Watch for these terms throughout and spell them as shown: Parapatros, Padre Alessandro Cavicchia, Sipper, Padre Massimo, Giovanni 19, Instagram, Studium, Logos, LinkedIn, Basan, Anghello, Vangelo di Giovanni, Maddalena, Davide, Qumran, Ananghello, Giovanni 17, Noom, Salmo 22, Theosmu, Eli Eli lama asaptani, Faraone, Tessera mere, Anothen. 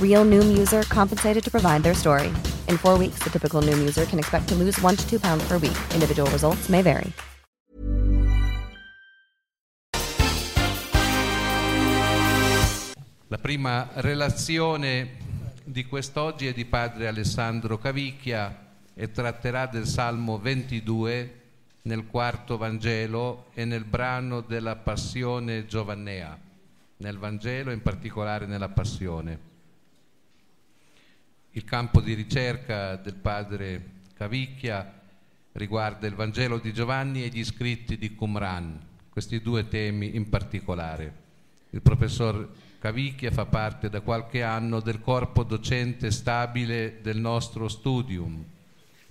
Real Noom user compensated to provide their story. In 4 weeks, the typical Noom user can expect to lose 1 to 2 pounds per week. Individual results may vary. La prima relazione di quest'oggi è di Padre Alessandro Cavicchia e tratterà del Salmo 22 nel quarto Vangelo e nel brano della Passione Giovannea, nel Vangelo e in particolare nella Passione. Il campo di ricerca del padre Cavicchia riguarda il Vangelo di Giovanni e gli scritti di Qumran, questi due temi in particolare. Il professor Cavicchia fa parte da qualche anno del corpo docente stabile del nostro Studium.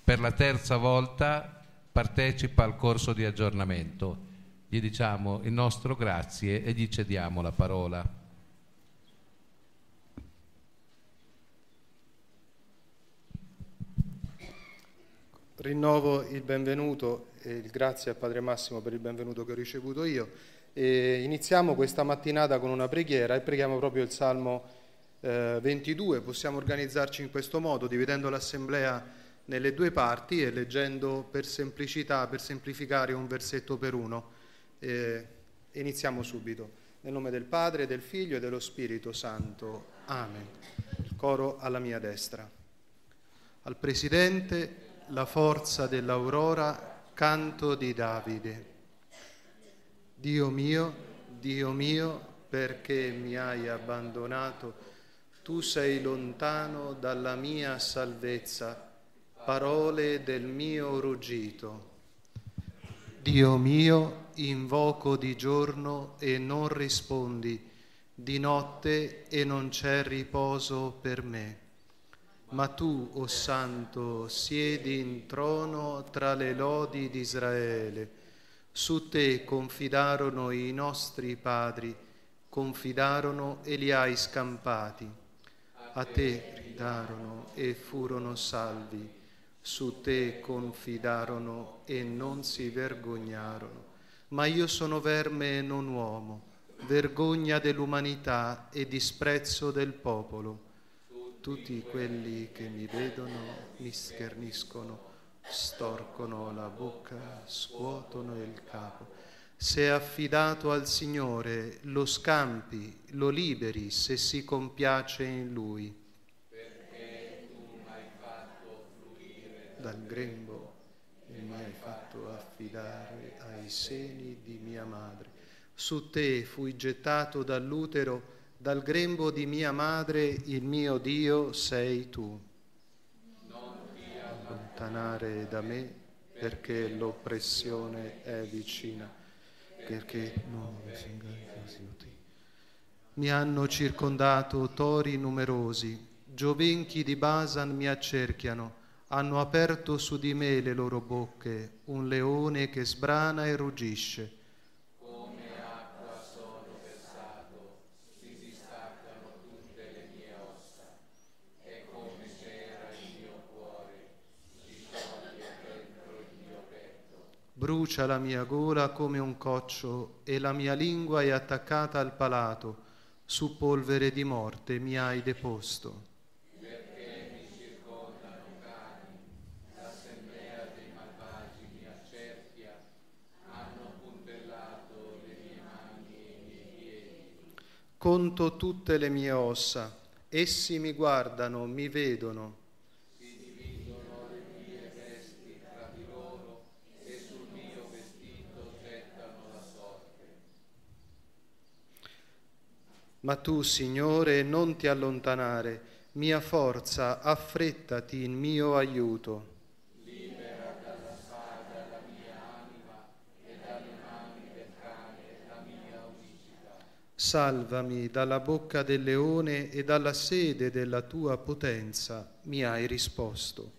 Per la terza volta partecipa al corso di aggiornamento. Gli diciamo il nostro grazie e gli cediamo la parola. Rinnovo il benvenuto e il grazie a Padre Massimo per il benvenuto che ho ricevuto io. Iniziamo questa mattinata con una preghiera e preghiamo proprio il Salmo 22. Possiamo organizzarci in questo modo, dividendo l'assemblea nelle due parti e leggendo per semplicità, per semplificare, un versetto per uno. Iniziamo subito. Nel nome del Padre, del Figlio e dello Spirito Santo. Amen. Il coro alla mia destra. Al Presidente... La forza dell'aurora, canto di Davide. Dio mio, perché mi hai abbandonato? Tu sei lontano dalla mia salvezza, parole del mio ruggito. Dio mio, invoco di giorno e non rispondi, di notte e non c'è riposo per me. Ma tu, o Santo, siedi in trono tra le lodi di Israele. Su te confidarono i nostri padri, confidarono e li hai scampati. A te ridarono e furono salvi. Su te confidarono e non si vergognarono. Ma io sono verme e non uomo, vergogna dell'umanità e disprezzo del popolo. Tutti quelli che mi vedono mi scherniscono, storcono la bocca, scuotono il capo. Se affidato al Signore, lo scampi, lo liberi, se si compiace in Lui. Perché tu mi hai fatto fluire dal grembo e mi hai fatto affidare ai seni di mia madre. Su te fui gettato dall'utero, dal grembo di mia madre, il mio Dio sei tu. Non ti allontanare da me, perché l'oppressione è vicina, perché non ti. Mi hanno circondato tori numerosi, giovenchi di Basan mi accerchiano, hanno aperto su di me le loro bocche, un leone che sbrana e ruggisce. Brucia la mia gola come un coccio e la mia lingua è attaccata al palato, su polvere di morte mi hai deposto. Perché mi circondano cani, l'assemblea dei malvagi mi accerchia, hanno puntellato le mie mani e i miei piedi. Conto tutte le mie ossa, essi mi guardano, mi vedono. Ma tu, Signore, non ti allontanare, mia forza, affrettati in mio aiuto. Libera dalla spada la mia anima e dalle mani del cane la mia omicida. Salvami dalla bocca del leone e dalla sede della tua potenza, mi hai risposto.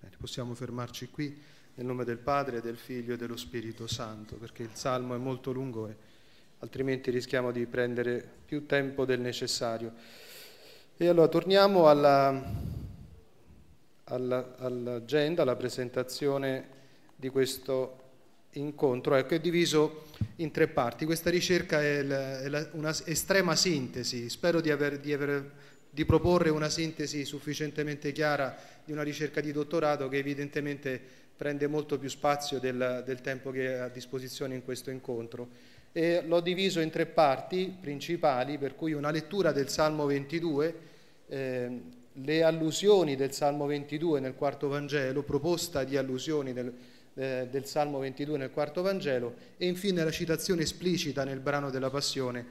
Bene, possiamo fermarci qui. Nel nome del Padre, del Figlio e dello Spirito Santo, perché il Salmo è molto lungo e altrimenti rischiamo di prendere più tempo del necessario. E allora torniamo all'agenda, alla presentazione di questo incontro. Ecco, è diviso in tre parti. Questa ricerca è una estrema sintesi, spero di proporre una sintesi sufficientemente chiara di una ricerca di dottorato che evidentemente prende molto più spazio del tempo che è a disposizione in questo incontro. E l'ho diviso in tre parti principali, per cui una lettura del Salmo 22, le allusioni del Salmo 22 nel quarto Vangelo, proposta di allusioni del Salmo 22 nel quarto Vangelo, e infine la citazione esplicita nel brano della Passione,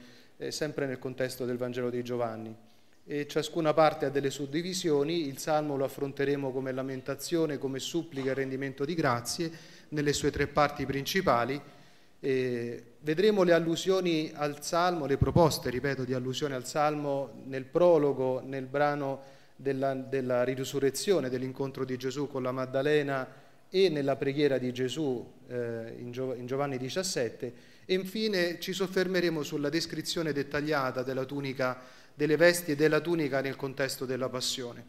sempre nel contesto del Vangelo di Giovanni. E ciascuna parte ha delle suddivisioni, il Salmo lo affronteremo come lamentazione, come supplica e rendimento di grazie, nelle sue tre parti principali. E vedremo le allusioni al Salmo, le proposte, ripeto, di allusione al Salmo nel prologo, nel brano della risurrezione, dell'incontro di Gesù con la Maddalena e nella preghiera di Gesù in Giovanni 17. E infine ci soffermeremo sulla descrizione dettagliata della tunica, delle vesti e della tunica nel contesto della passione.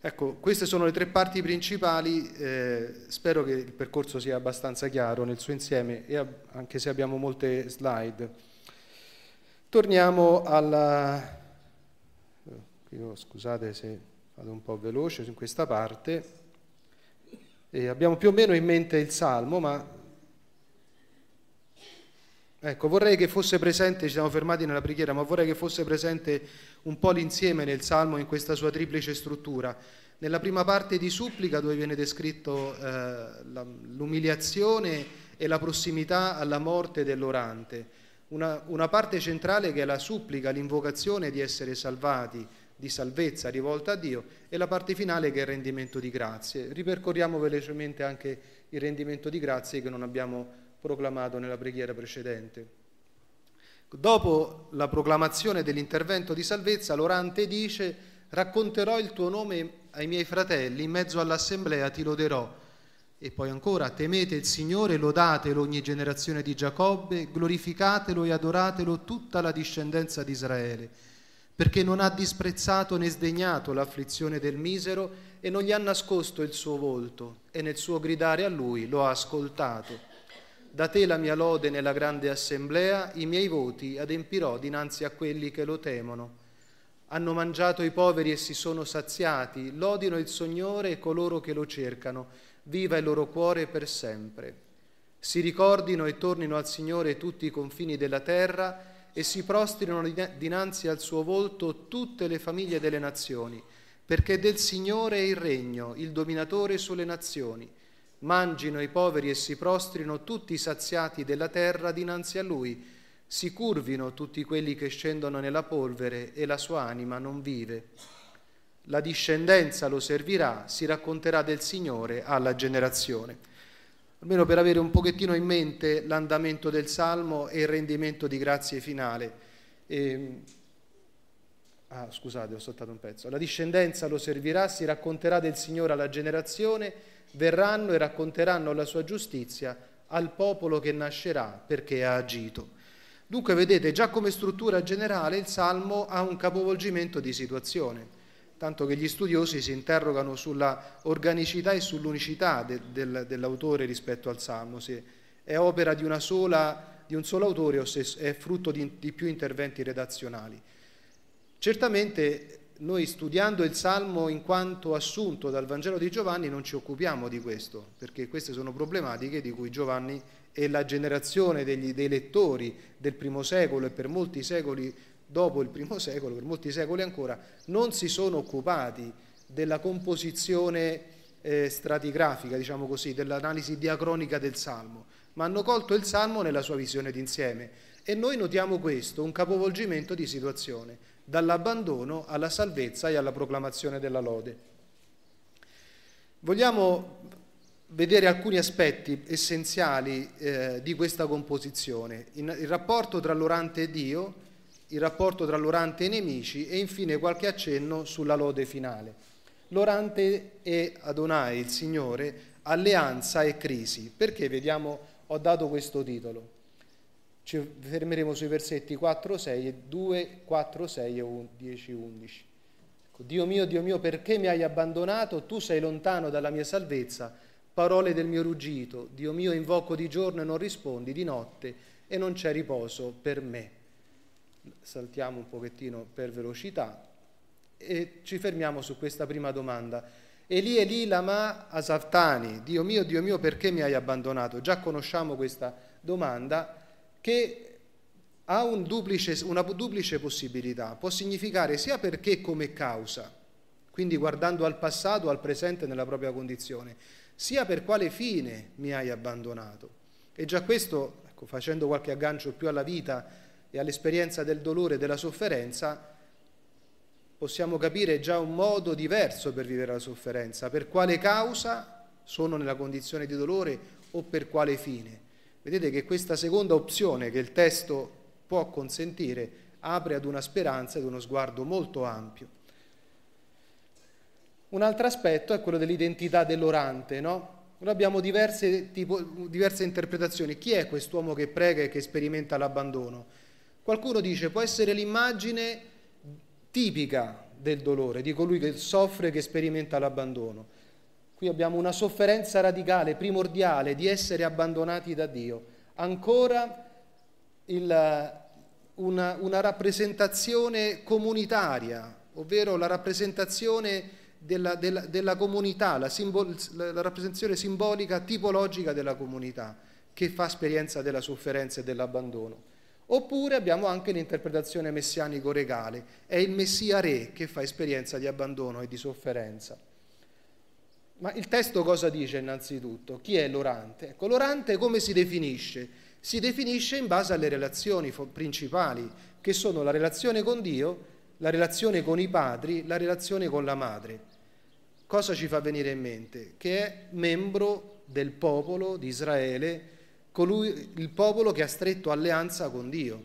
Ecco, queste sono le tre parti principali, spero che il percorso sia abbastanza chiaro nel suo insieme, e anche se abbiamo molte slide. Torniamo alla... Io, scusate se vado un po' veloce in questa parte. Abbiamo più o meno in mente il Salmo, ma... Ecco, vorrei che fosse presente, ci siamo fermati nella preghiera, ma vorrei che fosse presente un po' l'insieme nel Salmo in questa sua triplice struttura. Nella prima parte di supplica, dove viene descritto l'umiliazione e la prossimità alla morte dell'orante, una parte centrale che è la supplica, l'invocazione di essere salvati, di salvezza rivolta a Dio, e la parte finale che è il rendimento di grazie. Ripercorriamo velocemente anche il rendimento di grazie che non abbiamo proclamato nella preghiera precedente. Dopo la proclamazione dell'intervento di salvezza, l'orante dice: racconterò il tuo nome ai miei fratelli, in mezzo all'assemblea ti loderò. E poi ancora: temete il Signore, lodatelo ogni generazione di Giacobbe, glorificatelo e adoratelo tutta la discendenza di Israele, perché non ha disprezzato né sdegnato l'afflizione del misero e non gli ha nascosto il suo volto, e nel suo gridare a lui lo ha ascoltato. Da te la mia lode nella grande assemblea, i miei voti adempirò dinanzi a quelli che lo temono. Hanno mangiato i poveri e si sono saziati, lodino il Signore e coloro che lo cercano, viva il loro cuore per sempre. Si ricordino e tornino al Signore tutti i confini della terra e si prostrino dinanzi al suo volto tutte le famiglie delle nazioni, perché del Signore è il regno, il dominatore sulle nazioni. Mangino i poveri e si prostrino tutti i saziati della terra dinanzi a lui, si curvino tutti quelli che scendono nella polvere e la sua anima non vive. La discendenza lo servirà, si racconterà del Signore alla generazione. Almeno per avere un pochettino in mente l'andamento del Salmo e il rendimento di grazie finale. Scusate, ho saltato un pezzo. La discendenza lo servirà, si racconterà del Signore alla generazione. Verranno e racconteranno la sua giustizia al popolo che nascerà, perché ha agito. Dunque vedete, già come struttura generale il Salmo ha un capovolgimento di situazione. tanto che gli studiosi si interrogano sulla organicità e sull'unicità dell'autore rispetto al Salmo, se è opera di un solo autore o se è frutto di più interventi redazionali. Certamente noi, studiando il Salmo in quanto assunto dal Vangelo di Giovanni, non ci occupiamo di questo, perché queste sono problematiche di cui Giovanni e la generazione dei lettori del primo secolo e per molti secoli dopo il primo secolo, per molti secoli ancora, non si sono occupati della composizione stratigrafica, diciamo così, dell'analisi diacronica del Salmo, ma hanno colto il Salmo nella sua visione d'insieme. E noi notiamo questo, un capovolgimento di situazione, dall'abbandono alla salvezza e alla proclamazione della lode. Vogliamo vedere alcuni aspetti essenziali di questa composizione, il rapporto tra l'orante e Dio, il rapporto tra l'orante e i nemici e infine qualche accenno sulla lode finale. L'orante e Adonai, il Signore, alleanza e crisi. Perché vediamo, ho dato questo titolo. Ci fermeremo sui versetti 4, 6 e 2, 4, 6 e 10, 11. Ecco, Dio mio, perché mi hai abbandonato? Tu sei lontano dalla mia salvezza. Parole del mio ruggito. Dio mio, invoco di giorno e non rispondi, di notte e non c'è riposo per me. Saltiamo un pochettino per velocità e ci fermiamo su questa prima domanda. Eli Eli lama asaptani, Dio mio, perché mi hai abbandonato? Già conosciamo questa domanda, che ha una duplice possibilità. Può significare sia perché come causa, quindi guardando al passato, al presente, nella propria condizione, sia per quale fine mi hai abbandonato. E già questo, ecco, facendo qualche aggancio più alla vita e all'esperienza del dolore e della sofferenza, possiamo capire già un modo diverso per vivere la sofferenza, per quale causa sono nella condizione di dolore o per quale fine. Vedete che questa seconda opzione che il testo può consentire apre ad una speranza e ad uno sguardo molto ampio. Un altro aspetto è quello dell'identità dell'orante, no? Noi abbiamo diverse interpretazioni. Chi è quest'uomo che prega e che sperimenta l'abbandono? Qualcuno dice può essere l'immagine tipica del dolore, di colui che soffre, che sperimenta l'abbandono. Qui abbiamo una sofferenza radicale, primordiale, di essere abbandonati da Dio. Ancora una rappresentazione comunitaria, ovvero la rappresentazione della comunità, la rappresentazione simbolica, tipologica della comunità, che fa esperienza della sofferenza e dell'abbandono. Oppure abbiamo anche l'interpretazione messianico-regale, è il Messia re che fa esperienza di abbandono e di sofferenza. Ma il testo cosa dice innanzitutto? Chi è l'orante? Ecco, l'orante come si definisce? Si definisce in base alle relazioni principali, che sono la relazione con Dio, la relazione con i padri, la relazione con la madre. Cosa ci fa venire in mente? Che è membro del popolo di Israele, il popolo che ha stretto alleanza con Dio.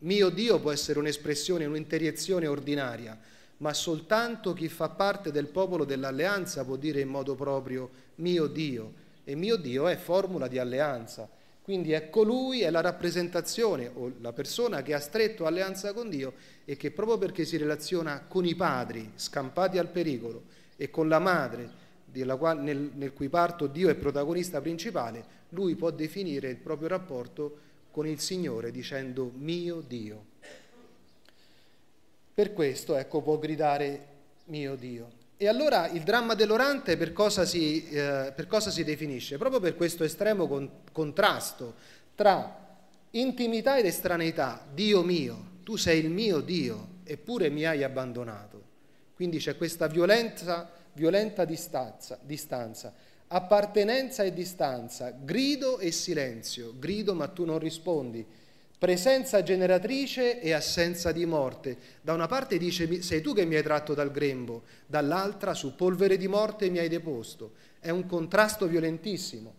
Mio Dio può essere un'espressione, un'interiezione ordinaria, ma soltanto chi fa parte del popolo dell'alleanza può dire in modo proprio mio Dio, e mio Dio è formula di alleanza. Quindi è colui, è la rappresentazione o la persona che ha stretto alleanza con Dio e che, proprio perché si relaziona con i padri scampati al pericolo e con la madre, nel cui parto Dio è protagonista principale, lui può definire il proprio rapporto con il Signore dicendo mio Dio. Per questo, ecco, può gridare mio Dio. E allora il dramma dell'orante per cosa si definisce? Proprio per questo estremo contrasto tra intimità ed estraneità. Dio mio, tu sei il mio Dio, eppure mi hai abbandonato. Quindi c'è questa violenta distanza, appartenenza e distanza, grido e silenzio, grido ma tu non rispondi, presenza generatrice e assenza di morte. Da una parte dice sei tu che mi hai tratto dal grembo, dall'altra su polvere di morte mi hai deposto. È un contrasto violentissimo.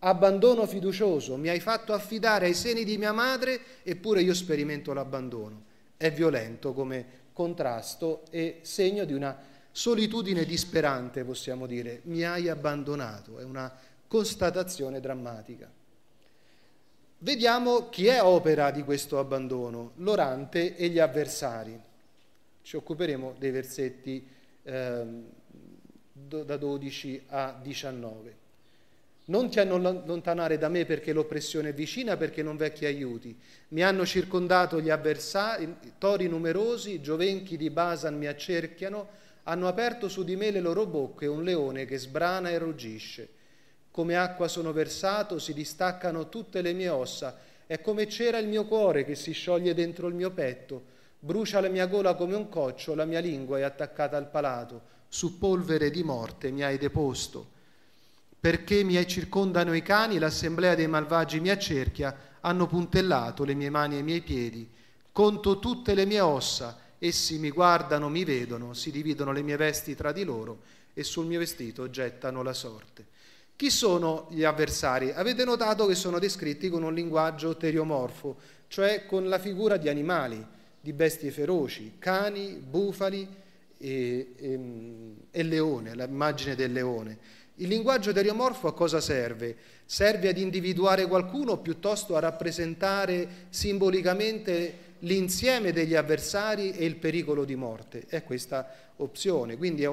Abbandono fiducioso, mi hai fatto affidare ai seni di mia madre, eppure io sperimento l'abbandono. È violento come contrasto e segno di una solitudine disperante, possiamo dire, mi hai abbandonato, è una constatazione drammatica. Vediamo chi è opera di questo abbandono, l'orante e gli avversari. Ci occuperemo dei versetti da 12 a 19. Non ti allontanare da me perché l'oppressione è vicina, perché non v'è chi aiuti. Mi hanno circondato gli avversari, tori numerosi, i giovenchi di Basan mi accerchiano, hanno aperto su di me le loro bocche, un leone che sbrana e ruggisce. Come acqua sono versato, si distaccano tutte le mie ossa, è come cera il mio cuore che si scioglie dentro il mio petto, brucia la mia gola come un coccio, la mia lingua è attaccata al palato, su polvere di morte mi hai deposto. Perché mi circondano i cani, l'assemblea dei malvagi mi accerchia, hanno puntellato le mie mani e i miei piedi. Conto tutte le mie ossa, essi mi guardano, mi vedono, si dividono le mie vesti tra di loro e sul mio vestito gettano la sorte. Chi sono gli avversari? Avete notato che sono descritti con un linguaggio teriomorfo, cioè con la figura di animali, di bestie feroci, cani, bufali e leone, l'immagine del leone. Il linguaggio teriomorfo a cosa serve? Serve ad individuare qualcuno piuttosto a rappresentare simbolicamente l'insieme degli avversari e il pericolo di morte. È questa opzione, quindi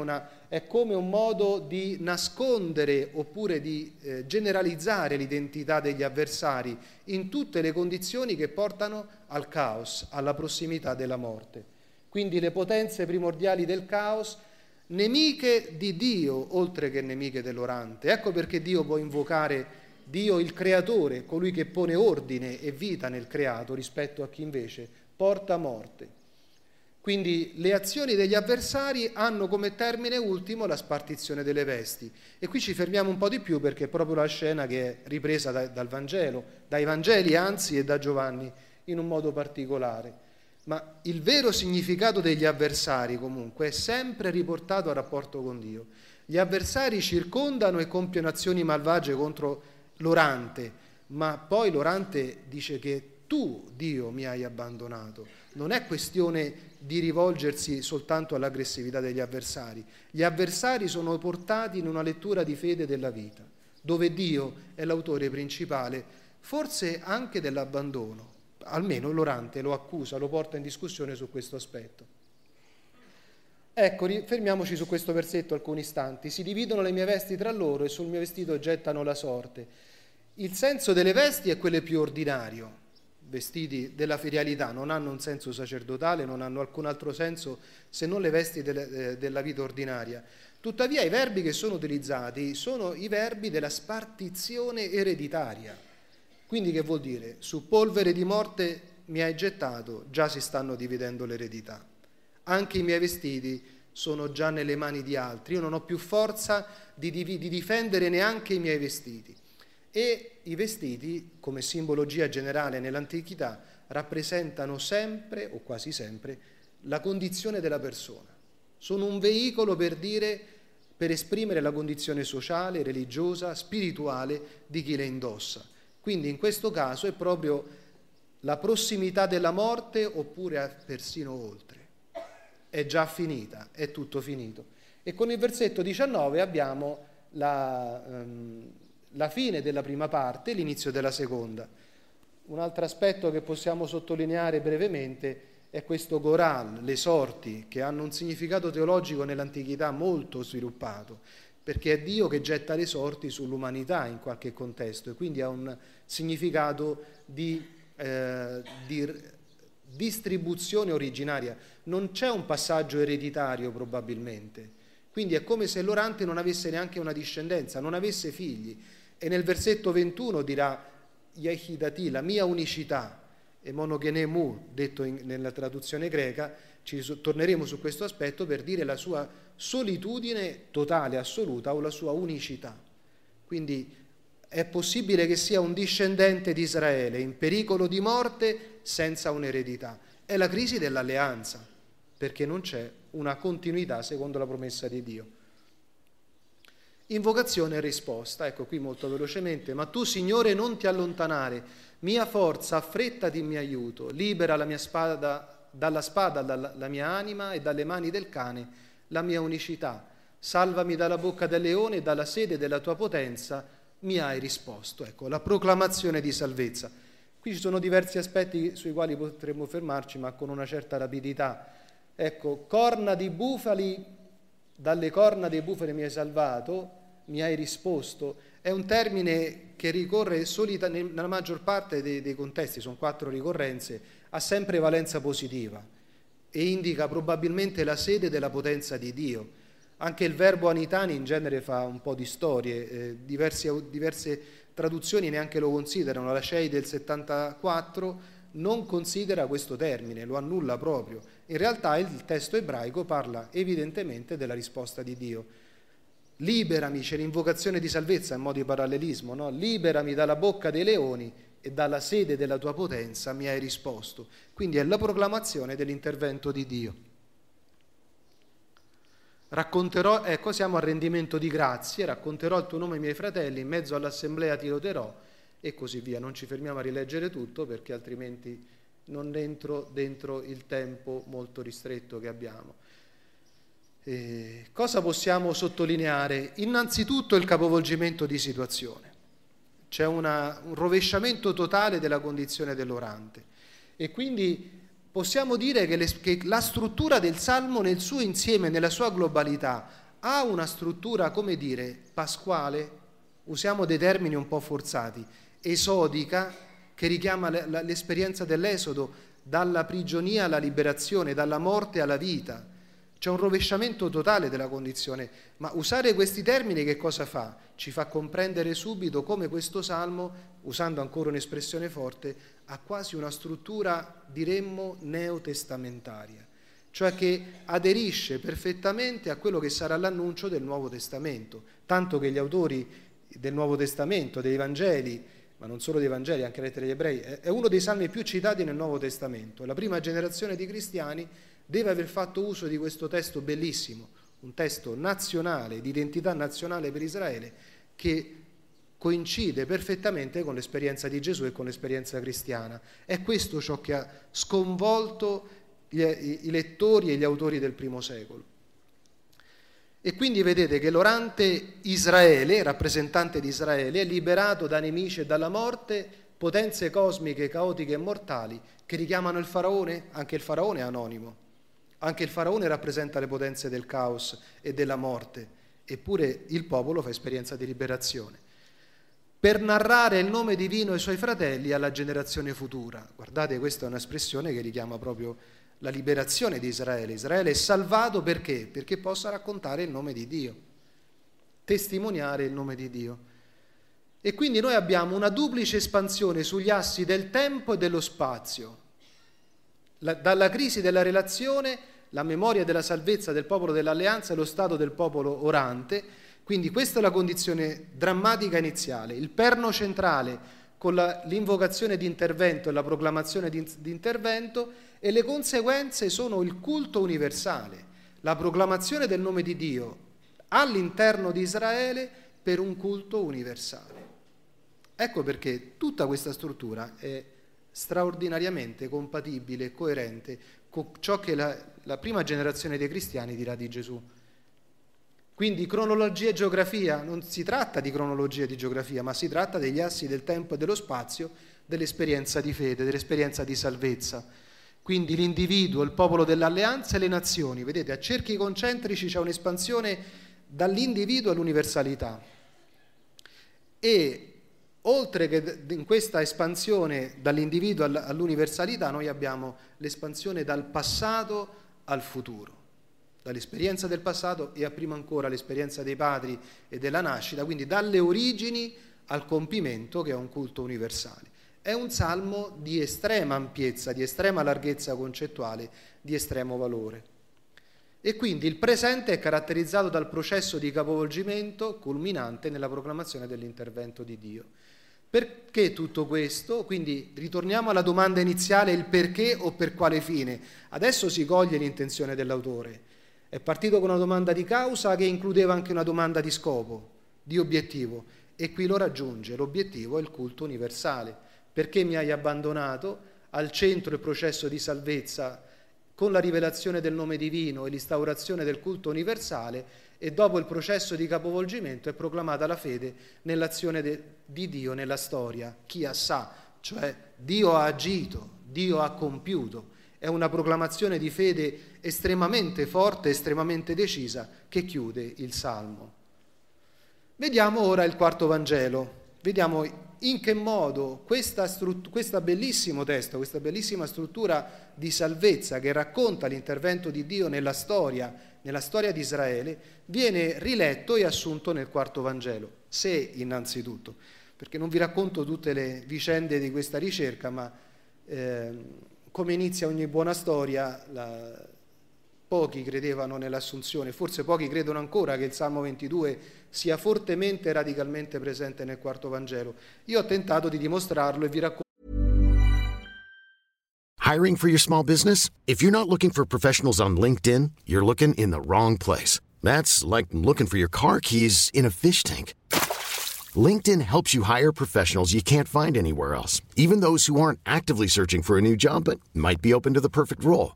è come un modo di nascondere oppure di generalizzare l'identità degli avversari in tutte le condizioni che portano al caos, alla prossimità della morte. Quindi le potenze primordiali del caos, nemiche di Dio oltre che nemiche dell'orante. Ecco perché Dio può invocare Dio il creatore, colui che pone ordine e vita nel creato rispetto a chi invece porta morte. Quindi le azioni degli avversari hanno come termine ultimo la spartizione delle vesti. E qui ci fermiamo un po' di più perché è proprio la scena che è ripresa dal Vangelo, dai Vangeli anzi e da Giovanni in un modo particolare. Ma il vero significato degli avversari comunque è sempre riportato al rapporto con Dio. Gli avversari circondano e compiono azioni malvagie contro l'orante, ma poi l'orante dice che tu, Dio, mi hai abbandonato. Non è questione di rivolgersi soltanto all'aggressività degli avversari. Gli avversari sono portati in una lettura di fede della vita, dove Dio è l'autore principale, forse anche dell'abbandono. Almeno l'orante lo accusa, lo porta in discussione su questo aspetto. Ecco, fermiamoci su questo versetto alcuni istanti. Si dividono le mie vesti tra loro e sul mio vestito gettano la sorte. Il senso delle vesti è quello più ordinario. Vestiti della ferialità non hanno un senso sacerdotale, non hanno alcun altro senso se non le vesti della vita ordinaria. Tuttavia i verbi che sono utilizzati sono i verbi della spartizione ereditaria. Quindi che vuol dire? Su polvere di morte mi hai gettato, già si stanno dividendo l'eredità. Anche i miei vestiti sono già nelle mani di altri, io non ho più forza di difendere neanche i miei vestiti. E i vestiti, come simbologia generale nell'antichità, rappresentano sempre, o quasi sempre, la condizione della persona. Sono un veicolo per esprimere la condizione sociale, religiosa, spirituale di chi le indossa. Quindi in questo caso è proprio la prossimità della morte oppure persino oltre. È già finita, è tutto finito. E con il versetto 19 abbiamo la fine della prima parte e l'inizio della seconda. Un altro aspetto che possiamo sottolineare brevemente è questo Goral, le sorti, che hanno un significato teologico nell'antichità molto sviluppato. Perché è Dio che getta le sorti sull'umanità in qualche contesto e quindi ha un significato di distribuzione originaria. Non c'è un passaggio ereditario probabilmente, quindi è come se l'orante non avesse neanche una discendenza, non avesse figli. E nel versetto 21 dirà Yahidati, la mia unicità, e Monogenes, detto nella traduzione greca, torneremo su questo aspetto per dire la sua solitudine totale, assoluta, o la sua unicità. Quindi è possibile che sia un discendente di Israele in pericolo di morte senza un'eredità. È la crisi dell'alleanza, perché non c'è una continuità secondo la promessa di Dio. Invocazione e risposta, ecco qui molto velocemente. Ma tu, Signore, non ti allontanare, mia forza, affrettati in mio aiuto, libera la mia spada dalla spada, dalla mia anima e dalle mani del cane, la mia unicità. Salvami dalla bocca del leone e dalla sede della tua potenza, mi hai risposto. Ecco, la proclamazione di salvezza. Qui ci sono diversi aspetti sui quali potremmo fermarci, ma con una certa rapidità. Ecco, corna di bufali dalle corna dei bufali mi hai salvato, mi hai risposto, è un termine che ricorre nella maggior parte dei contesti, sono 4 ricorrenze, ha sempre valenza positiva e indica probabilmente la sede della potenza di Dio. Anche il verbo anitani in genere fa un po' di storie, diverse traduzioni neanche lo considerano, la Scei del 74 non considera questo termine, lo annulla proprio. In realtà il testo ebraico parla evidentemente della risposta di Dio. Liberami, c'è l'invocazione di salvezza in modo di parallelismo, no? Liberami dalla bocca dei leoni e dalla sede della tua potenza mi hai risposto. Quindi è la proclamazione dell'intervento di Dio. Racconterò, ecco siamo al rendimento di grazie, racconterò il tuo nome ai miei fratelli, in mezzo all'assemblea ti loderò, e così via. Non ci fermiamo a rileggere tutto perché altrimenti non entro dentro il tempo molto ristretto che abbiamo. Cosa possiamo sottolineare? Innanzitutto il capovolgimento di situazione. C'è un rovesciamento totale della condizione dell'orante e quindi possiamo dire che la struttura del Salmo nel suo insieme, nella sua globalità, ha una struttura, come dire, pasquale, usiamo dei termini un po' forzati, esodica, che richiama l'esperienza dell'esodo, dalla prigionia alla liberazione, dalla morte alla vita. C'è un rovesciamento totale della condizione, ma usare questi termini che cosa fa? Ci fa comprendere subito come questo Salmo, usando ancora un'espressione forte, ha quasi una struttura, diremmo, neotestamentaria, cioè che aderisce perfettamente a quello che sarà l'annuncio del Nuovo Testamento, tanto che gli autori del Nuovo Testamento, dei Vangeli, ma non solo dei Vangeli, anche la lettera agli Ebrei, è uno dei salmi più citati nel Nuovo Testamento. La prima generazione di cristiani deve aver fatto uso di questo testo bellissimo, un testo nazionale, di identità nazionale per Israele, che coincide perfettamente con l'esperienza di Gesù e con l'esperienza cristiana. È questo ciò che ha sconvolto i lettori e gli autori del primo secolo. E quindi vedete che l'orante Israele, rappresentante di Israele, è liberato da nemici e dalla morte, potenze cosmiche, caotiche e mortali, che richiamano il Faraone. Anche il Faraone è anonimo, anche il Faraone rappresenta le potenze del caos e della morte, eppure il popolo fa esperienza di liberazione. Per narrare il nome divino ai suoi fratelli alla generazione futura. Guardate, questa è un'espressione che richiama proprio la liberazione di Israele. Israele è salvato perché? Perché possa raccontare il nome di Dio, testimoniare il nome di Dio. E quindi noi abbiamo una duplice espansione sugli assi del tempo e dello spazio. Dalla crisi della relazione, la memoria della salvezza del popolo dell'alleanza e lo stato del popolo orante. Quindi questa è la condizione drammatica iniziale, il perno centrale con l'invocazione di intervento e la proclamazione di intervento, e le conseguenze sono il culto universale, la proclamazione del nome di Dio all'interno di Israele per un culto universale. Ecco perché tutta questa struttura è straordinariamente compatibile e coerente con ciò che la prima generazione dei cristiani dirà di Gesù. Quindi cronologia e geografia, non si tratta di cronologia e di geografia, ma si tratta degli assi del tempo e dello spazio, dell'esperienza di fede, dell'esperienza di salvezza. Quindi l'individuo, il popolo dell'alleanza e le nazioni. Vedete, a cerchi concentrici c'è un'espansione dall'individuo all'universalità. E oltre che in questa espansione dall'individuo all'universalità, noi abbiamo l'espansione dal passato al futuro. Dall'esperienza del passato e a prima ancora l'esperienza dei padri e della nascita, quindi dalle origini al compimento, che è un culto universale. È un salmo di estrema ampiezza, di estrema larghezza concettuale, di estremo valore. E quindi il presente è caratterizzato dal processo di capovolgimento culminante nella proclamazione dell'intervento di Dio. Perché tutto questo? Quindi ritorniamo alla domanda iniziale, il perché o per quale fine. Adesso si coglie l'intenzione dell'autore. È partito con una domanda di causa che includeva anche una domanda di scopo, di obiettivo, e qui lo raggiunge. L'obiettivo è il culto universale. Perché mi hai abbandonato? Al centro il processo di salvezza con la rivelazione del nome divino e l'instaurazione del culto universale, e dopo il processo di capovolgimento è proclamata la fede nell'azione di Dio nella storia. Chi sa, cioè Dio ha agito, Dio ha compiuto. È una proclamazione di fede estremamente forte, estremamente decisa, che chiude il Salmo. Vediamo ora il quarto Vangelo. Vediamo in che modo questo bellissimo testo, questa bellissima struttura di salvezza che racconta l'intervento di Dio nella storia di Israele, viene riletto e assunto nel quarto Vangelo. Se innanzitutto, perché non vi racconto tutte le vicende di questa ricerca, ma come inizia ogni buona storia, pochi credevano nell'assunzione, forse pochi credono ancora che il Salmo 22 sia fortemente e radicalmente presente nel quarto Vangelo. Io ho tentato di dimostrarlo e vi racconto. Hiring for your small business? If you're not looking for professionals on LinkedIn, you're looking in the wrong place. That's like looking for your car keys in a fish tank. LinkedIn helps you hire professionals you can't find anywhere else, even those who aren't actively searching for a new job but might be open to the perfect role.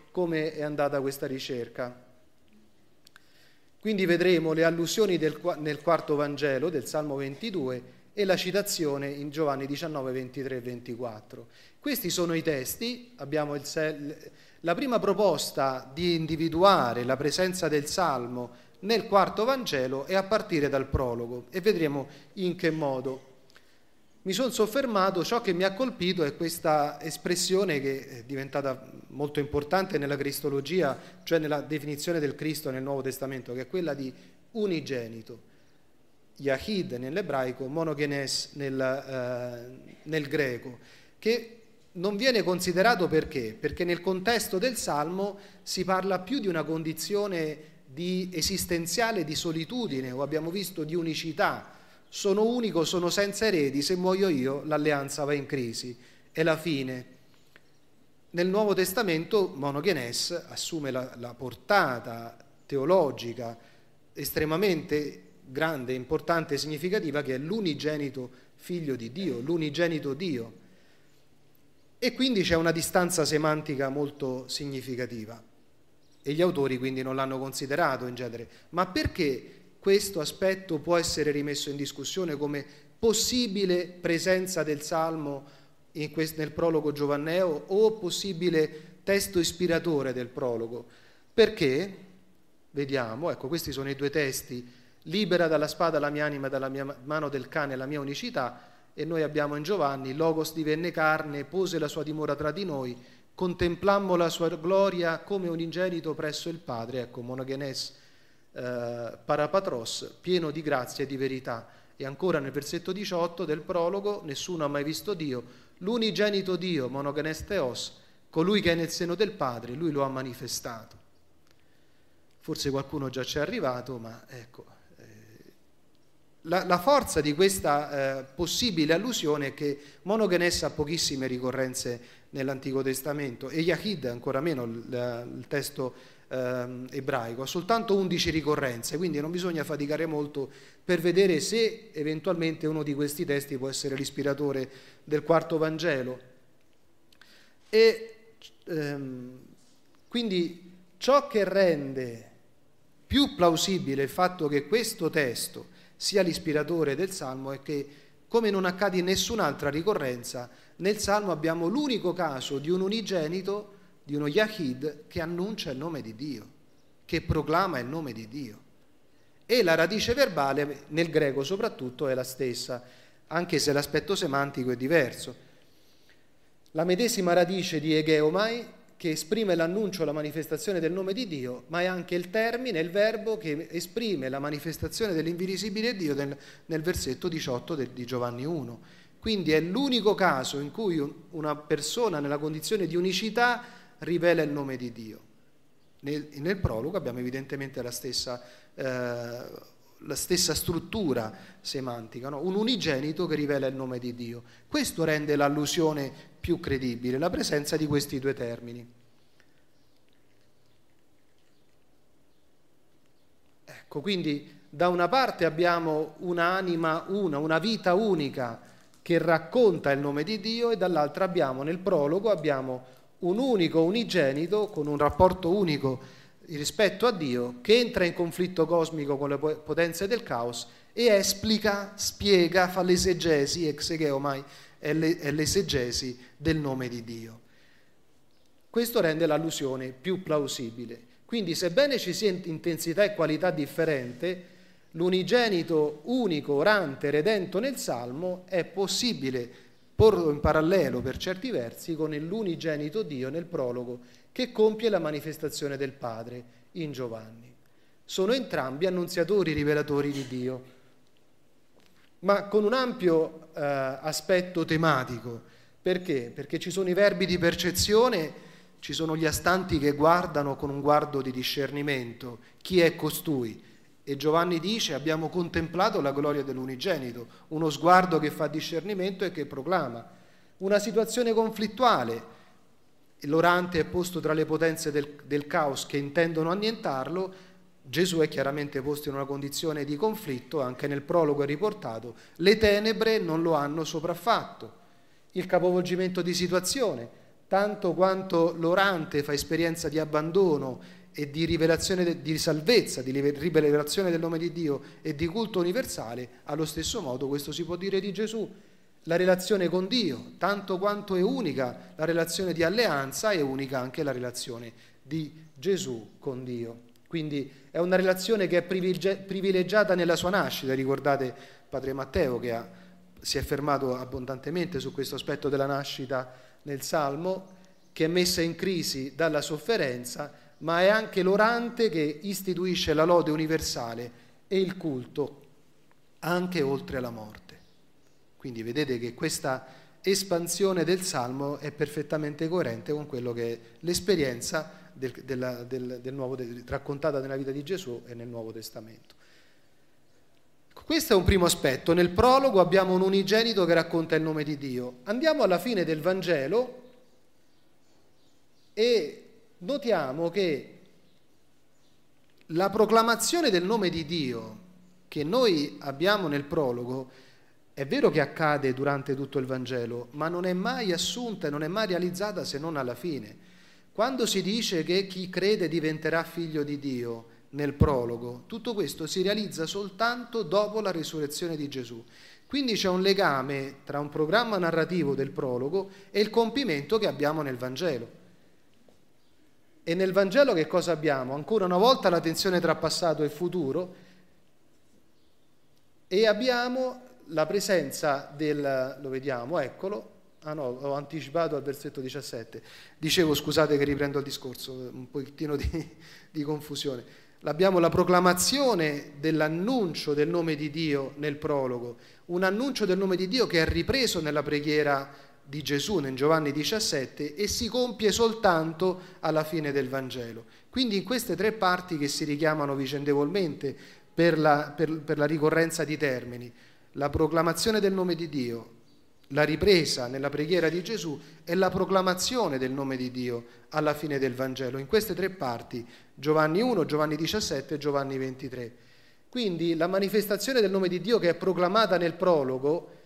Come è andata questa ricerca. Quindi vedremo le allusioni nel quarto Vangelo del Salmo 22 e la citazione in Giovanni 19, 23 e 24. Questi sono i testi. Abbiamo la prima proposta di individuare la presenza del Salmo nel quarto Vangelo è a partire dal prologo, e vedremo in che modo. Mi sono soffermato, ciò che mi ha colpito è questa espressione che è diventata molto importante nella cristologia, cioè nella definizione del Cristo nel Nuovo Testamento, che è quella di unigenito. Yahid nell'ebraico, monogenes nel greco, che non viene considerato perché? Perché nel contesto del Salmo si parla più di una condizione esistenziale di solitudine, o abbiamo visto di unicità. Sono unico, sono senza eredi, se muoio io l'alleanza va in crisi, è la fine. Nel Nuovo Testamento monogenes assume la portata teologica estremamente grande, importante e significativa, che è l'unigenito figlio di Dio, l'unigenito Dio. E quindi c'è una distanza semantica molto significativa, e gli autori quindi non l'hanno considerato in genere. Ma perché questo aspetto può essere rimesso in discussione come possibile presenza del Salmo nel prologo giovanneo, o possibile testo ispiratore del prologo? Perché, vediamo, ecco, questi sono i due testi: libera dalla spada la mia anima, dalla mia mano del cane la mia unicità. E noi abbiamo in Giovanni: Logos divenne carne, pose la sua dimora tra di noi, contemplammo la sua gloria come unigenito presso il Padre. Ecco, monogenes Parapatros, pieno di grazia e di verità. E ancora nel versetto 18 del prologo: nessuno ha mai visto Dio, l'unigenito Dio, monogenes teos, colui che è nel seno del Padre, lui lo ha manifestato. Forse qualcuno già ci è arrivato, ma ecco, la forza di questa possibile allusione è che monogenes ha pochissime ricorrenze nell'Antico Testamento, e Yahid ancora meno, il testo ebraico ha soltanto 11 ricorrenze, quindi non bisogna faticare molto per vedere se eventualmente uno di questi testi può essere l'ispiratore del quarto Vangelo. E quindi ciò che rende più plausibile il fatto che questo testo sia l'ispiratore del Salmo è che, come non accade in nessun'altra ricorrenza, nel Salmo abbiamo l'unico caso di un unigenito, di uno Yahid, che annuncia il nome di Dio, che proclama il nome di Dio. E la radice verbale nel greco soprattutto è la stessa, anche se l'aspetto semantico è diverso. La medesima radice di egeomai, che esprime l'annuncio, la manifestazione del nome di Dio, ma è anche il termine, il verbo che esprime la manifestazione dell'invisibile Dio nel versetto 18 di Giovanni 1. Quindi è l'unico caso in cui una persona nella condizione di unicità rivela il nome di Dio. Nel prologo abbiamo evidentemente la stessa struttura semantica, no? Un unigenito che rivela il nome di Dio. Questo rende l'allusione più credibile, la presenza di questi due termini. Ecco, quindi da una parte abbiamo un'anima una vita unica che racconta il nome di Dio, e dall'altra abbiamo nel prologo un unico unigenito con un rapporto unico rispetto a Dio, che entra in conflitto cosmico con le potenze del caos e esplica, spiega, fa l'esegesi, exegeomai, è l'esegesi del nome di Dio. Questo rende l'allusione più plausibile. Quindi, sebbene ci sia intensità e qualità differente, l'unigenito unico, orante, redento nel Salmo è possibile porlo in parallelo per certi versi con l'unigenito Dio nel prologo, che compie la manifestazione del Padre in Giovanni. Sono entrambi annunziatori, rivelatori di Dio, ma con un ampio aspetto tematico. Perché? Perché ci sono i verbi di percezione, ci sono gli astanti che guardano con un guardo di discernimento. Chi è costui? E Giovanni dice: abbiamo contemplato la gloria dell'unigenito, uno sguardo che fa discernimento e che proclama. Una situazione conflittuale. L'orante è posto tra le potenze del caos che intendono annientarlo. Gesù è chiaramente posto in una condizione di conflitto, anche nel prologo è riportato. Le tenebre non lo hanno sopraffatto. Il capovolgimento di situazione, tanto quanto l'orante fa esperienza di abbandono e di rivelazione di salvezza, di rivelazione del nome di Dio e di culto universale, allo stesso modo questo si può dire di Gesù. La relazione con Dio, tanto quanto è unica la relazione di alleanza, è unica anche la relazione di Gesù con Dio. Quindi è una relazione che è privilegiata nella sua nascita. Ricordate Padre Matteo che si è fermato abbondantemente su questo aspetto della nascita nel Salmo, che è messa in crisi dalla sofferenza, ma è anche l'orante che istituisce la lode universale e il culto anche oltre la morte. Quindi vedete che questa espansione del Salmo è perfettamente coerente con quello che è l'esperienza raccontata nella vita di Gesù e nel Nuovo Testamento. Questo è un primo aspetto. Nel prologo abbiamo un unigenito che racconta il nome di Dio. Andiamo alla fine del Vangelo e notiamo che la proclamazione del nome di Dio che noi abbiamo nel prologo è vero che accade durante tutto il Vangelo, ma non è mai assunta e non è mai realizzata se non alla fine. Quando si dice che chi crede diventerà figlio di Dio nel prologo, tutto questo si realizza soltanto dopo la risurrezione di Gesù. Quindi c'è un legame tra un programma narrativo del prologo e il compimento che abbiamo nel Vangelo. E nel Vangelo che cosa abbiamo? Ancora una volta la tensione tra passato e futuro, e abbiamo la presenza lo vediamo, eccolo. Ah no, ho anticipato al versetto 17. Dicevo, scusate che riprendo il discorso, un pochettino di confusione. Abbiamo la proclamazione dell'annuncio del nome di Dio nel prologo, un annuncio del nome di Dio che è ripreso nella preghiera di Gesù nel Giovanni 17 e si compie soltanto alla fine del Vangelo. Quindi in queste tre parti che si richiamano vicendevolmente per la ricorrenza di termini, la proclamazione del nome di Dio, la ripresa nella preghiera di Gesù e la proclamazione del nome di Dio alla fine del Vangelo. In queste tre parti, Giovanni 1, Giovanni 17 e Giovanni 23. Quindi la manifestazione del nome di Dio che è proclamata nel prologo,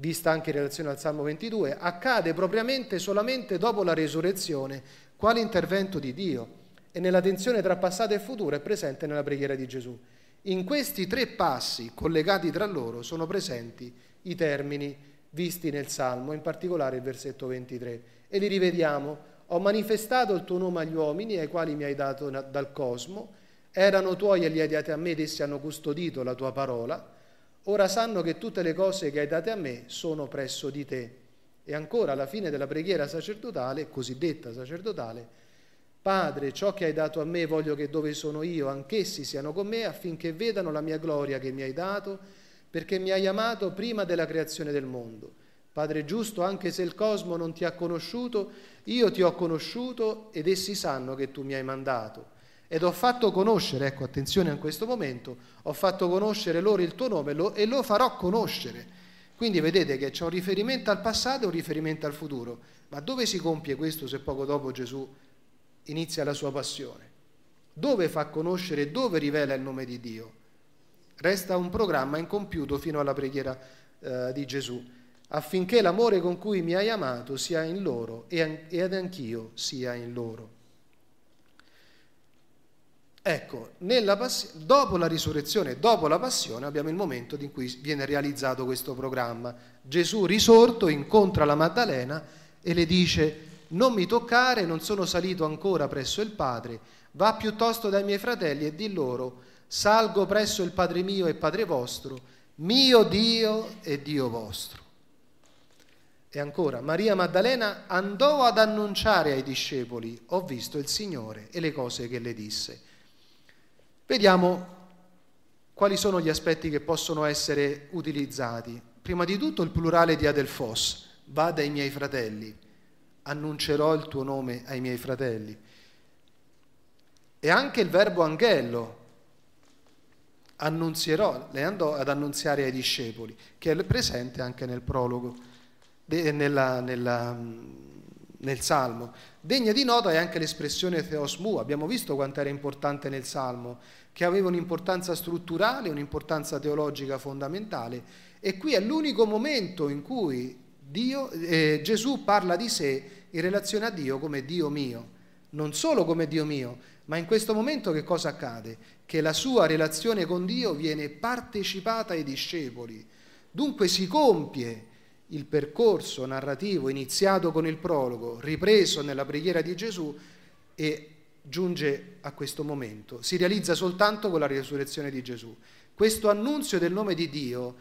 vista anche in relazione al Salmo 22, accade propriamente solamente dopo la resurrezione, quale intervento di Dio, e nella tensione tra passato e futuro è presente nella preghiera di Gesù. In questi tre passi collegati tra loro sono presenti i termini visti nel Salmo, in particolare il versetto 23, e li rivediamo. Ho manifestato il tuo nome agli uomini, ai quali mi hai dato dal cosmo, erano tuoi e li hai dati a me ed essi hanno custodito la tua parola, ora sanno che tutte le cose che hai date a me sono presso di te. E ancora alla fine della preghiera sacerdotale, cosiddetta sacerdotale, Padre, ciò che hai dato a me voglio che dove sono io anch'essi siano con me, affinché vedano la mia gloria che mi hai dato, perché mi hai amato prima della creazione del mondo. Padre giusto, anche se il cosmo non ti ha conosciuto, io ti ho conosciuto ed essi sanno che tu mi hai mandato. Ed ho fatto conoscere, ecco attenzione a questo momento, ho fatto conoscere loro il tuo nome e lo farò conoscere. Quindi vedete che c'è un riferimento al passato e un riferimento al futuro. Ma dove si compie questo se poco dopo Gesù inizia la sua passione? Dove fa conoscere e dove rivela il nome di Dio? Resta un programma incompiuto fino alla preghiera di Gesù, affinché l'amore con cui mi hai amato sia in loro ed anch'io sia in loro. Ecco, dopo la risurrezione, dopo la passione, abbiamo il momento in cui viene realizzato questo programma. Gesù risorto incontra la Maddalena e le dice: non mi toccare, non sono salito ancora presso il Padre, va piuttosto dai miei fratelli e di loro: salgo presso il Padre mio e Padre vostro, mio Dio e Dio vostro. E ancora, Maria Maddalena andò ad annunciare ai discepoli: ho visto il Signore e le cose che le disse. Vediamo quali sono gli aspetti che possono essere utilizzati. Prima di tutto il plurale di Adelfos: va dai miei fratelli, annuncerò il tuo nome ai miei fratelli. E anche il verbo Anghello, annunzierò, lei andò ad annunziare ai discepoli, che è presente anche nel prologo, nel Salmo. Degna di nota è anche l'espressione Theosmu, abbiamo visto quanto era importante nel Salmo, che aveva un'importanza strutturale, un'importanza teologica fondamentale, e qui è l'unico momento in cui Gesù parla di sé in relazione a Dio come Dio mio. Non solo come Dio mio, ma in questo momento che cosa accade? Che la sua relazione con Dio viene partecipata ai discepoli. Dunque si compie il percorso narrativo iniziato con il prologo, ripreso nella preghiera di Gesù, e giunge a questo momento. Si realizza soltanto con la risurrezione di Gesù. Questo annunzio del nome di Dio,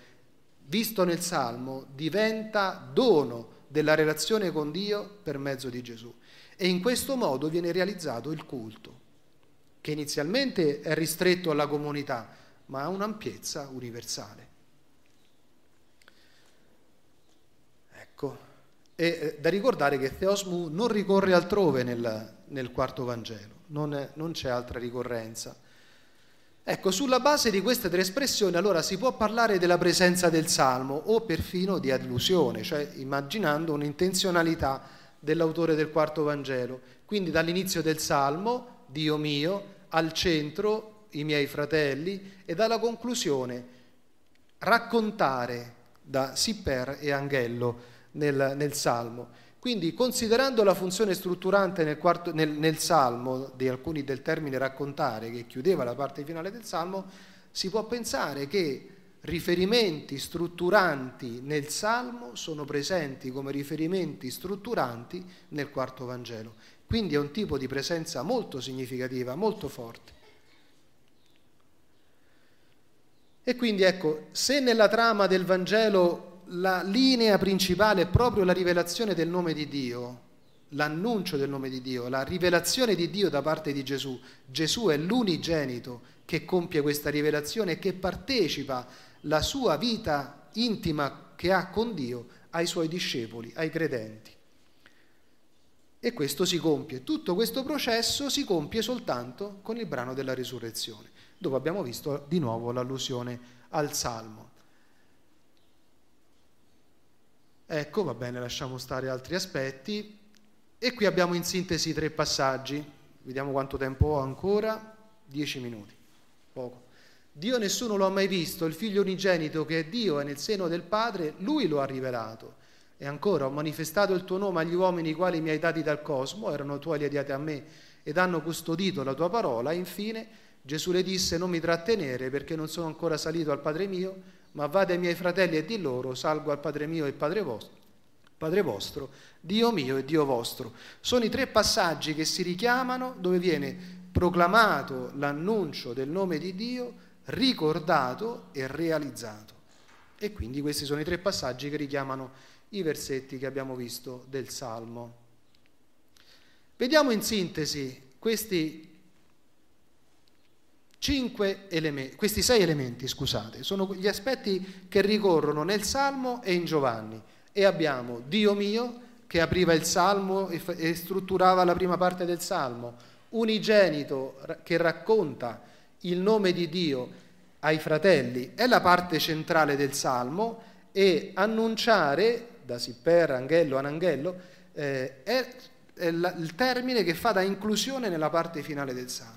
visto nel Salmo, diventa dono della relazione con Dio per mezzo di Gesù. E in questo modo viene realizzato il culto, che inizialmente è ristretto alla comunità, ma ha un'ampiezza universale. Ecco, è da ricordare che Theosmu non ricorre altrove nel quarto Vangelo, non c'è altra ricorrenza. Ecco, sulla base di queste tre espressioni allora si può parlare della presenza del Salmo o perfino di allusione, cioè immaginando un'intenzionalità dell'autore del quarto Vangelo. Quindi dall'inizio del Salmo, Dio mio, al centro, i miei fratelli, e dalla conclusione, raccontare da Sipper e Anghello nel Salmo. Quindi, considerando la funzione strutturante nel Salmo di alcuni del termine raccontare, che chiudeva la parte finale del Salmo, si può pensare che riferimenti strutturanti nel Salmo sono presenti come riferimenti strutturanti nel quarto Vangelo. Quindi è un tipo di presenza molto significativa, molto forte. E quindi ecco, se nella trama del Vangelo la linea principale è proprio la rivelazione del nome di Dio, l'annuncio del nome di Dio, la rivelazione di Dio da parte di Gesù. Gesù è l'unigenito che compie questa rivelazione e che partecipa la sua vita intima che ha con Dio ai suoi discepoli, ai credenti. E questo si compie, tutto questo processo si compie soltanto con il brano della risurrezione, dove abbiamo visto di nuovo l'allusione al Salmo. Ecco, va bene, lasciamo stare altri aspetti. E qui abbiamo in sintesi tre passaggi. Vediamo quanto tempo ho ancora. 10 minuti, poco. Dio nessuno lo ha mai visto, il figlio unigenito che è Dio è nel seno del Padre, lui lo ha rivelato. E ancora, ho manifestato il tuo nome agli uomini i quali mi hai dati dal cosmo, erano tuoi, li hai dati a me, ed hanno custodito la tua parola. E infine Gesù le disse: non mi trattenere, perché non sono ancora salito al Padre mio, ma vado ai miei fratelli e di loro: salgo al Padre mio e Padre vostro, Dio mio e Dio vostro. Sono i tre passaggi che si richiamano, dove viene proclamato l'annuncio del nome di Dio, ricordato e realizzato. E quindi questi sono i tre passaggi che richiamano i versetti che abbiamo visto del Salmo. Vediamo in sintesi questi 6 elementi, sono gli aspetti che ricorrono nel Salmo e in Giovanni, e abbiamo Dio mio che apriva il Salmo e strutturava la prima parte del Salmo, unigenito che racconta il nome di Dio ai fratelli, è la parte centrale del Salmo, e annunciare da Sipper, Anghello, Ananghello è il termine che fa da inclusione nella parte finale del Salmo.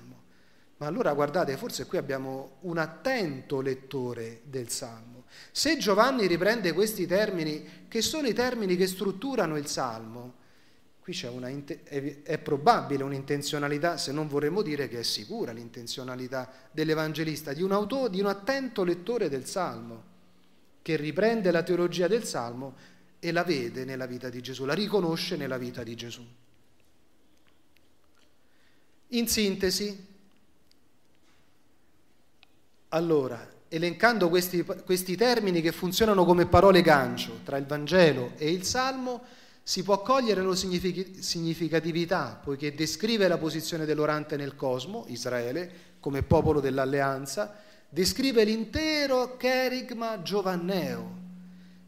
Ma allora guardate, forse qui abbiamo un attento lettore del Salmo. Se Giovanni riprende questi termini, che sono i termini che strutturano il Salmo, qui c'è è probabile un'intenzionalità, se non vorremmo dire che è sicura l'intenzionalità dell'Evangelista, di un autore, di un attento lettore del Salmo, che riprende la teologia del Salmo e la vede nella vita di Gesù, la riconosce nella vita di Gesù. In sintesi, allora, elencando questi termini che funzionano come parole gancio tra il Vangelo e il Salmo, si può cogliere la significatività, poiché descrive la posizione dell'orante nel cosmo, Israele, come popolo dell'alleanza, descrive l'intero cherigma giovanneo.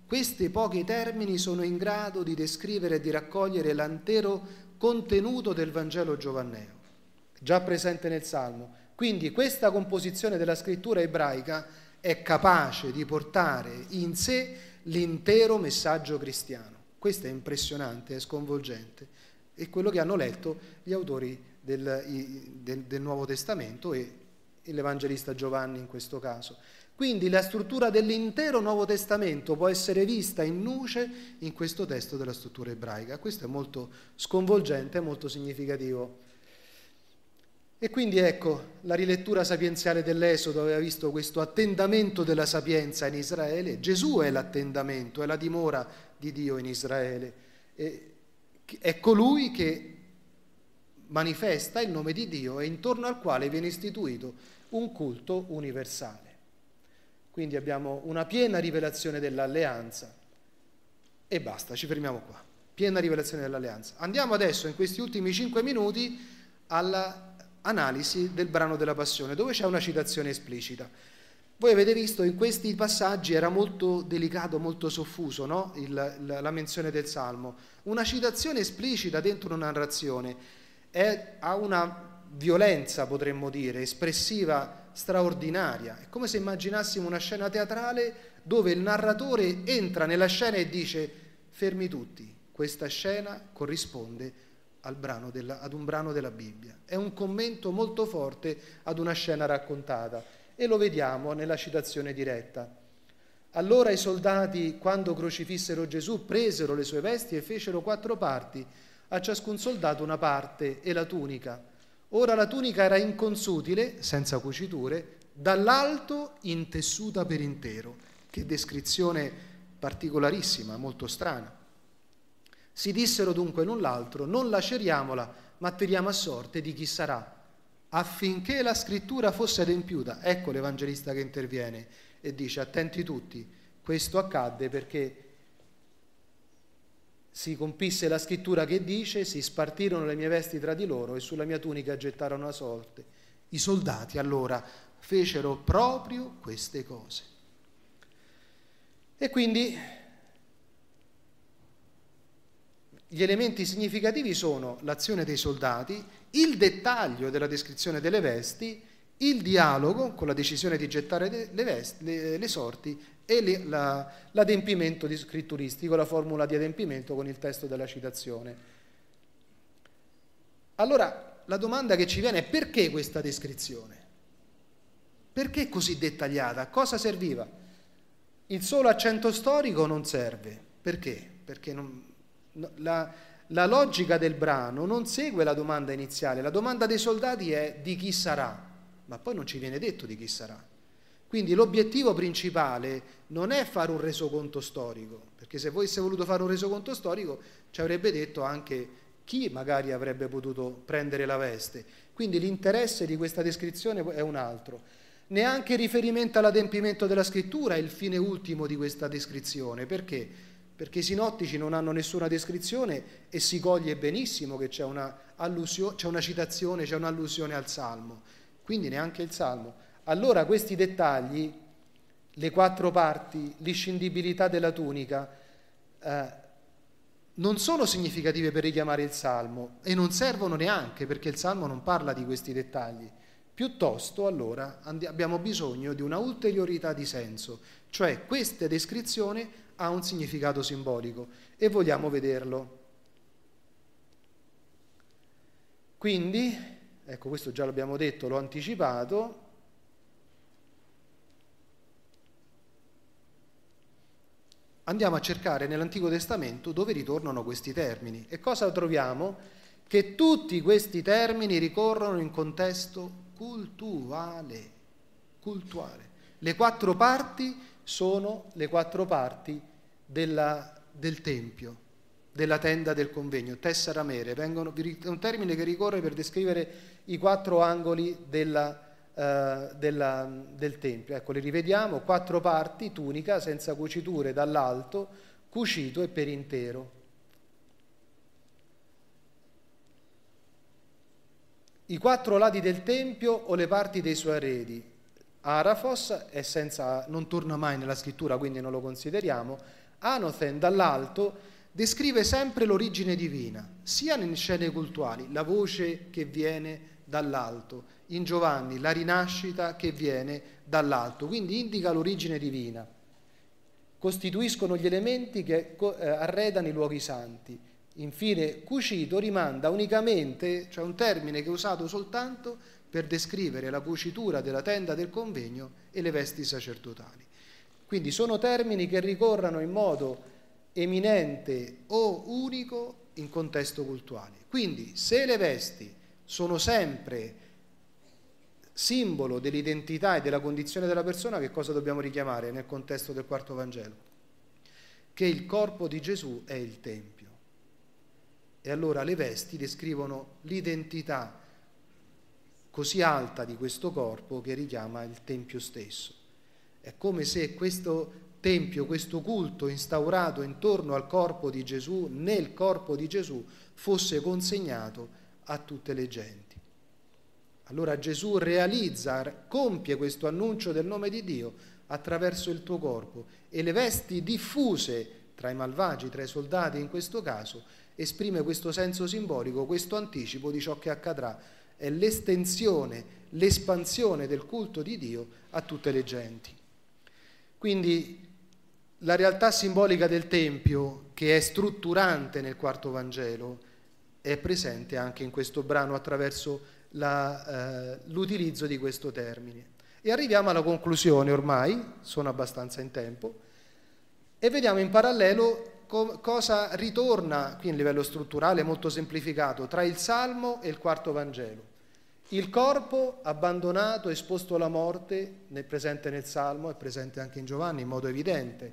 Questi pochi termini sono in grado di descrivere e di raccogliere l'intero contenuto del Vangelo giovanneo, già presente nel Salmo. Quindi questa composizione della scrittura ebraica è capace di portare in sé l'intero messaggio cristiano. Questo è impressionante, è sconvolgente. È quello che hanno letto gli autori del Nuovo Testamento e l'Evangelista Giovanni in questo caso. Quindi la struttura dell'intero Nuovo Testamento può essere vista in nuce in questo testo della struttura ebraica. Questo è molto sconvolgente, molto significativo. E quindi ecco, la rilettura sapienziale dell'Esodo aveva visto questo attendamento della sapienza in Israele. Gesù è l'attendamento, è la dimora di Dio in Israele. E è colui che manifesta il nome di Dio e intorno al quale viene istituito un culto universale. Quindi abbiamo una piena rivelazione dell'alleanza. E basta, ci fermiamo qua. Piena rivelazione dell'alleanza. Andiamo adesso, in questi ultimi 5 minuti, alla analisi del brano della Passione, dove c'è una citazione esplicita. Voi avete visto, in questi passaggi era molto delicato, molto soffuso, no? La menzione del Salmo. Una citazione esplicita dentro una narrazione ha una violenza, potremmo dire, espressiva straordinaria. È come se immaginassimo una scena teatrale dove il narratore entra nella scena e dice: fermi tutti, questa scena corrisponde ad un brano della Bibbia. È un commento molto forte ad una scena raccontata, e lo vediamo nella citazione diretta. Allora i soldati, quando crocifissero Gesù, presero le sue vesti e fecero 4 parti, a ciascun soldato una parte e la tunica. Ora la tunica era inconsutile, senza cuciture, dall'alto intessuta per intero. Che descrizione particolarissima, molto strana. Si dissero dunque l'un l'altro: non laceriamola, ma tiriamo a sorte di chi sarà, affinché la scrittura fosse adempiuta. Ecco l'Evangelista che interviene e dice: attenti tutti, questo accadde perché si compisse la scrittura che dice: si spartirono le mie vesti tra di loro e sulla mia tunica gettarono la sorte. I soldati allora fecero proprio queste cose. E quindi gli elementi significativi sono l'azione dei soldati, il dettaglio della descrizione delle vesti, il dialogo con la decisione di gettare le sorti e l'adempimento scritturistico, la formula di adempimento con il testo della citazione. Allora, la domanda che ci viene è: perché questa descrizione? Perché così dettagliata? A cosa serviva? Il solo accento storico non serve. Perché? Perché non... La logica del brano non segue la domanda iniziale. La domanda dei soldati è: di chi sarà? Ma poi non ci viene detto di chi sarà. Quindi l'obiettivo principale non è fare un resoconto storico, perché se avesse voluto fare un resoconto storico ci avrebbe detto anche chi magari avrebbe potuto prendere la veste. Quindi l'interesse di questa descrizione è un altro. Neanche riferimento all'adempimento della scrittura è il fine ultimo di questa descrizione. Perché? Perché i sinottici non hanno nessuna descrizione e si coglie benissimo che c'è c'è una citazione, c'è un'allusione al Salmo, quindi neanche il Salmo. Allora questi dettagli, le 4 parti, l'inscindibilità della tunica, non sono significative per richiamare il Salmo e non servono neanche perché il Salmo non parla di questi dettagli. Piuttosto, allora, abbiamo bisogno di una ulteriorità di senso, cioè questa descrizione ha un significato simbolico e vogliamo vederlo. Quindi, ecco, questo già l'abbiamo detto, l'ho anticipato. Andiamo a cercare nell'Antico Testamento dove ritornano questi termini. E cosa troviamo? Che tutti questi termini ricorrono in contesto cultuale. Le quattro parti sono le quattro parti del tempio, della tenda del convegno, tessera mere, è un termine che ricorre per descrivere i quattro angoli del tempio. Ecco, li rivediamo, quattro parti, tunica senza cuciture dall'alto, cucito e per intero. I quattro lati del tempio o le parti dei suoi arredi. Arafos è senza, non torna mai nella scrittura, quindi non lo consideriamo. Anothen dall'alto descrive sempre l'origine divina, sia nelle scene cultuali, la voce che viene dall'alto, in Giovanni la rinascita che viene dall'alto, quindi indica l'origine divina. Costituiscono gli elementi che arredano i luoghi santi. Infine, cucito rimanda unicamente, cioè un termine che è usato soltanto per descrivere la cucitura della tenda del convegno e le vesti sacerdotali. Quindi sono termini che ricorrono in modo eminente o unico in contesto cultuale. Quindi, se le vesti sono sempre simbolo dell'identità e della condizione della persona, che cosa dobbiamo richiamare nel contesto del quarto Vangelo? Che il corpo di Gesù è il Tempio. E allora le vesti descrivono l'identità così alta di questo corpo che richiama il Tempio stesso. È come se questo Tempio, questo culto instaurato intorno al corpo di Gesù, nel corpo di Gesù, fosse consegnato a tutte le genti. Allora Gesù realizza, compie questo annuncio del nome di Dio attraverso il tuo corpo e le vesti diffuse tra i malvagi, tra i soldati in questo caso, esprime questo senso simbolico, questo anticipo di ciò che accadrà, è l'estensione, l'espansione del culto di Dio a tutte le genti. Quindi la realtà simbolica del Tempio, che è strutturante nel quarto Vangelo, è presente anche in questo brano attraverso l'utilizzo di questo termine. E arriviamo alla conclusione ormai, sono abbastanza in tempo, e vediamo in parallelo cosa ritorna, qui a livello strutturale molto semplificato, tra il Salmo e il quarto Vangelo. Il corpo abbandonato, esposto alla morte, è presente nel Salmo, è presente anche in Giovanni in modo evidente.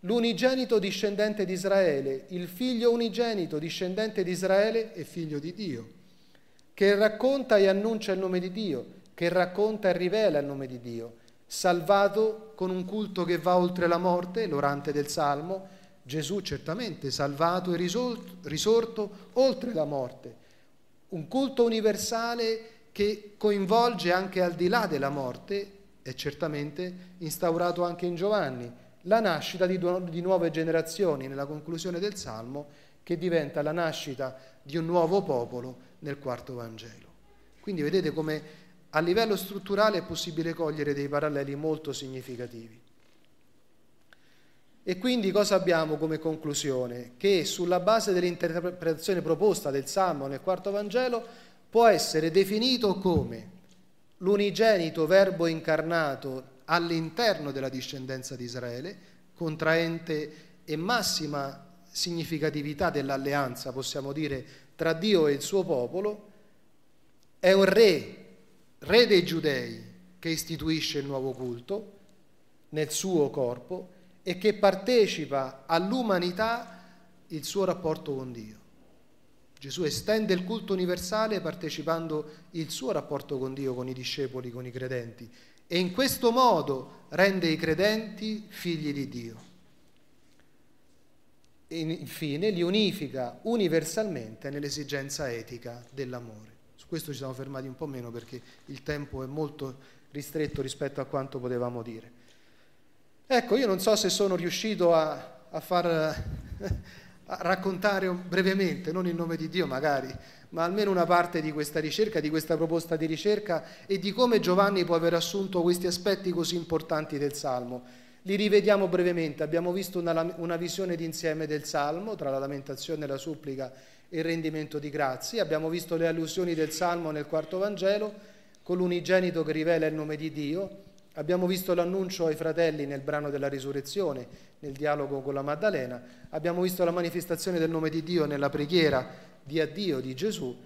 L'unigenito discendente di Israele, il figlio unigenito discendente di Israele e figlio di Dio, che racconta e annuncia il nome di Dio, che racconta e rivela il nome di Dio, salvato con un culto che va oltre la morte, l'orante del Salmo, Gesù certamente salvato e risorto oltre la morte, un culto universale che coinvolge anche al di là della morte, è certamente instaurato anche in Giovanni, la nascita di nuove generazioni nella conclusione del Salmo, che diventa la nascita di un nuovo popolo nel quarto Vangelo. Quindi vedete come a livello strutturale è possibile cogliere dei paralleli molto significativi. E quindi cosa abbiamo come conclusione? Che sulla base dell'interpretazione proposta del Salmo nel quarto Vangelo può essere definito come l'unigenito verbo incarnato all'interno della discendenza di Israele, contraente e massima significatività dell'alleanza, possiamo dire, tra Dio e il suo popolo, è un re dei Giudei che istituisce il nuovo culto nel suo corpo, e che partecipa all'umanità il suo rapporto con Dio. Gesù estende il culto universale partecipando il suo rapporto con Dio, con i discepoli, con i credenti, e in questo modo rende i credenti figli di Dio. E infine li unifica universalmente nell'esigenza etica dell'amore. Su questo ci siamo fermati un po' meno perché il tempo è molto ristretto rispetto a quanto potevamo dire. Ecco, io non so se sono riuscito a far raccontare brevemente, non in nome di Dio magari, ma almeno una parte di questa ricerca, di questa proposta di ricerca e di come Giovanni può aver assunto questi aspetti così importanti del Salmo. Li rivediamo brevemente, abbiamo visto una visione d'insieme del Salmo, tra la lamentazione, la supplica e il rendimento di grazie, abbiamo visto le allusioni del Salmo nel quarto Vangelo, con l'unigenito che rivela il nome di Dio, abbiamo visto l'annuncio ai fratelli nel brano della risurrezione, nel dialogo con la Maddalena, abbiamo visto la manifestazione del nome di Dio nella preghiera di addio di Gesù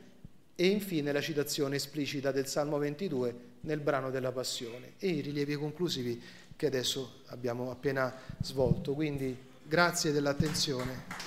e infine la citazione esplicita del Salmo 22 nel brano della Passione e i rilievi conclusivi che adesso abbiamo appena svolto. Quindi grazie dell'attenzione.